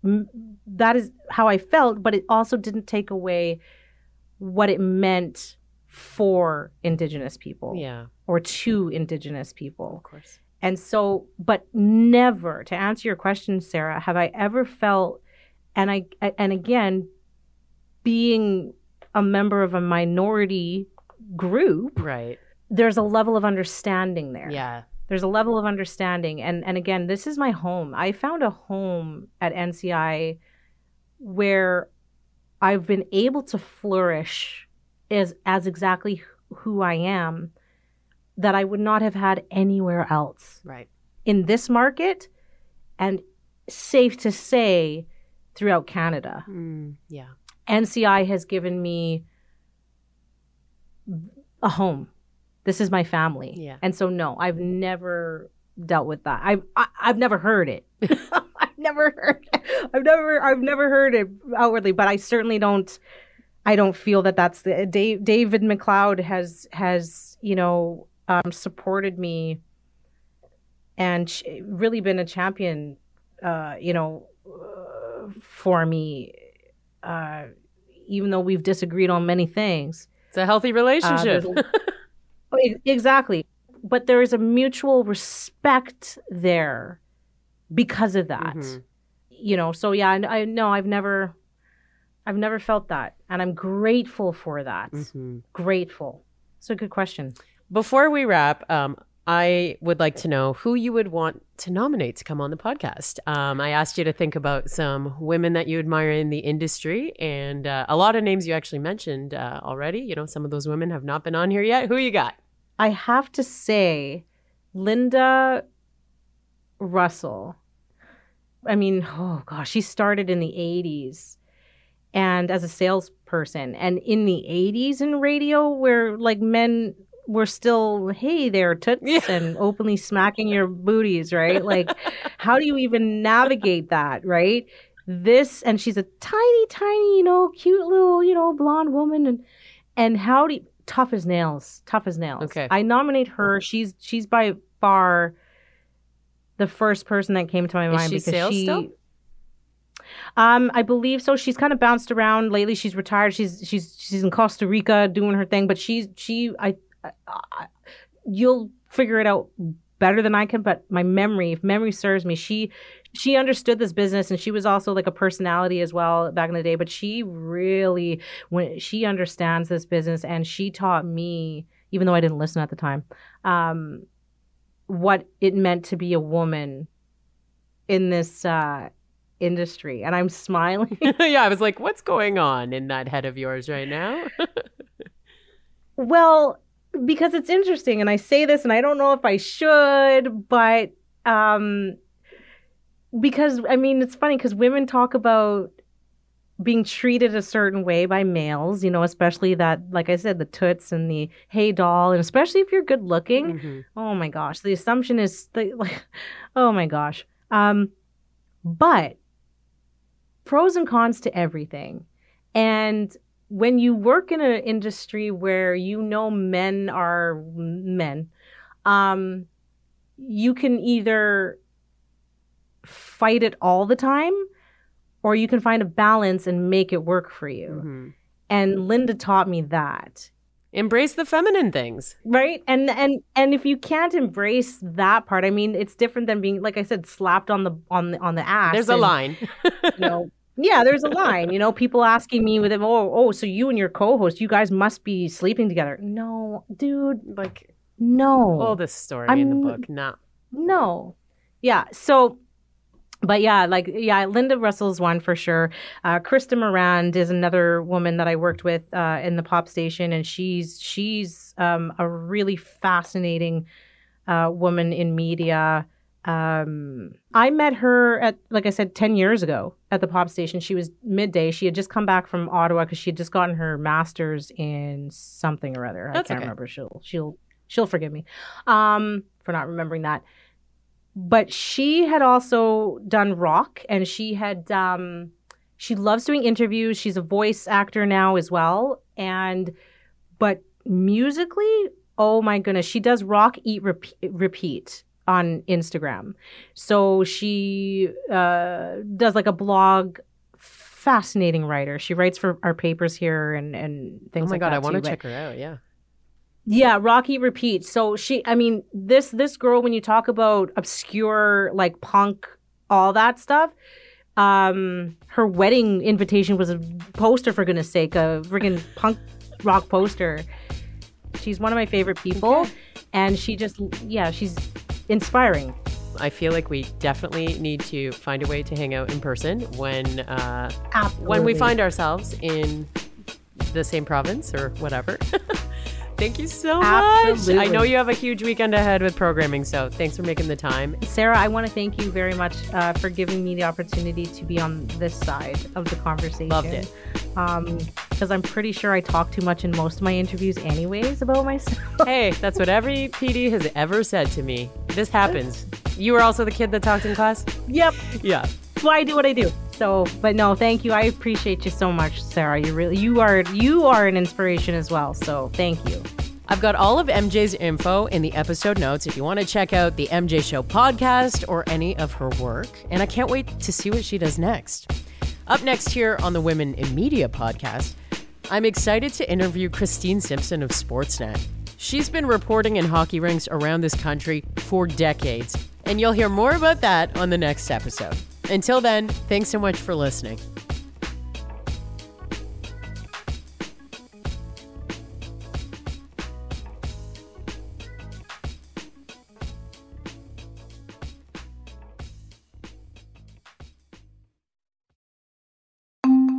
that is how I felt, but it also didn't take away what it meant for Indigenous people, yeah, or to Indigenous people. Of course. And so, but never, to answer your question, Sarah, have I ever felt, and I, and again, being a member of a minority group, right? There's a level of understanding there. Yeah. There's a level of understanding. And, and again, this is my home. I found a home at N C I where I've been able to flourish as, as exactly who I am, that I would not have had anywhere else. Right. In this market, and safe to say, throughout Canada. Mm, yeah. N C I has given me a home. This is my family. Yeah. And so, no, I've never dealt with that. I've, I, I've never heard it. I've never heard it. I've never, I've never heard it outwardly, but I certainly don't, I don't feel that that's the, Dave, David McLeod has, has, you know, um, supported me and ch- really been a champion, uh, you know, uh, for me, uh, even though we've disagreed on many things. It's a healthy relationship. Uh, Exactly. But there is a mutual respect there because of that. Mm-hmm. You know, so yeah, I no, I've never I've never felt that. And I'm grateful for that. Mm-hmm. Grateful. It's a good question. Before we wrap, um, I would like to know who you would want to nominate to come on the podcast. Um, I asked you to think about some women that you admire in the industry, and uh, a lot of names you actually mentioned uh, already. You know, some of those women have not been on here yet. Who you got? I have to say, Linda Russell. I mean, oh gosh, she started in the eighties and as a salesperson. And in the eighties in radio, where like men were still, hey there, toots, yeah. and openly smacking your booties, right? Like, how do you even navigate that, right? This, and she's a tiny, tiny, you know, cute little, you know, blonde woman. And, and how do you... Tough as nails. Tough as nails. Okay. I nominate her. She's she's by far the first person that came to my mind. Is she sales she, still? Um, I believe so. She's kind of bounced around lately. She's retired. She's she's she's in Costa Rica doing her thing. But she's she I, I, I you'll figure it out better than I can. But my memory, if memory serves me, she she understood this business, and she was also like a personality as well back in the day. But she really, when she understands this business, and she taught me, even though I didn't listen at the time, um, what it meant to be a woman in this uh, industry. And I'm smiling. Yeah, I was like, what's going on in that head of yours right now? Well, because it's interesting, and I say this, and I don't know if I should, but um, because, I mean, it's funny because women talk about being treated a certain way by males, you know, especially that, like I said, the toots and the hey doll, and especially if you're good looking. Mm-hmm. Oh, my gosh. The assumption is, the, like, oh, my gosh. Um, but pros and cons to everything. And when you work in an industry where you know men are men, um, you can either fight it all the time, or you can find a balance and make it work for you. Mm-hmm. And Linda taught me that. Embrace the feminine things. Right? And and and if you can't embrace that part, I mean, it's different than being, like I said, slapped on the on the, on the ass. There's a and, line. You know, yeah, there's a line, you know, people asking me with, oh, oh, so you and your co-host, you guys must be sleeping together. No, dude, like, no. All this story I'm, in the book, no. No. Yeah, so, but yeah, like, yeah, Linda Russell's one for sure. Uh, Krista Morand is another woman that I worked with uh, in the pop station, and she's, she's um, a really fascinating uh, woman in media. Um, I met her at, like I said, ten years ago at the pop station. She was midday. She had just come back from Ottawa because she had just gotten her master's in something or other. I That's can't okay. remember. She'll, she'll, she'll forgive me, um, for not remembering that. But she had also done rock, and she had, um, she loves doing interviews. She's a voice actor now as well. And, but musically, oh my goodness, she does rock, eat, repeat, repeat. on Instagram. So she uh, does like a blog, fascinating writer. She writes for our papers here and, and things like that. Oh my God, I want to check her out, yeah. Yeah, Rocky Repeat. So she, I mean, this this girl, when you talk about obscure, like punk, all that stuff, um, her wedding invitation was a poster, for goodness sake, a freaking punk rock poster. She's one of my favorite people. Okay. And she just, yeah, she's inspiring. I feel like we definitely need to find a way to hang out in person when uh, when we find ourselves in the same province or whatever. Thank you so Absolutely. much. I know you have a huge weekend ahead with programming, so thanks for making the time. Sarah, I want to thank you very much uh, for giving me the opportunity to be on this side of the conversation. Loved it. Because um, I'm pretty sure I talk too much in most of my interviews anyways about myself. Hey, that's what every P D has ever said to me. This happens. You were also the kid that talked in class? Yep. Yeah. That's why I do what I do. So, but no, thank you. I appreciate you so much, Sarah. You really, you are, you are an inspiration as well. So thank you. I've got all of M J's info in the episode notes if you want to check out the M J Show podcast or any of her work. And I can't wait to see what she does next. Up next here on the Women in Media podcast, I'm excited to interview Christine Simpson of Sportsnet. She's been reporting in hockey rinks around this country for decades, and you'll hear more about that on the next episode. Until then, thanks so much for listening.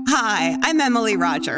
Hi, I'm Emily Roger,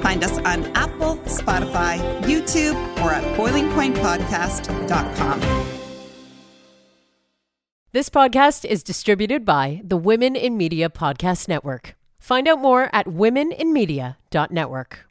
Find us on Apple, Spotify, YouTube, or at boiling point podcast dot com. This podcast is distributed by the Women in Media Podcast Network. Find out more at women in media dot network.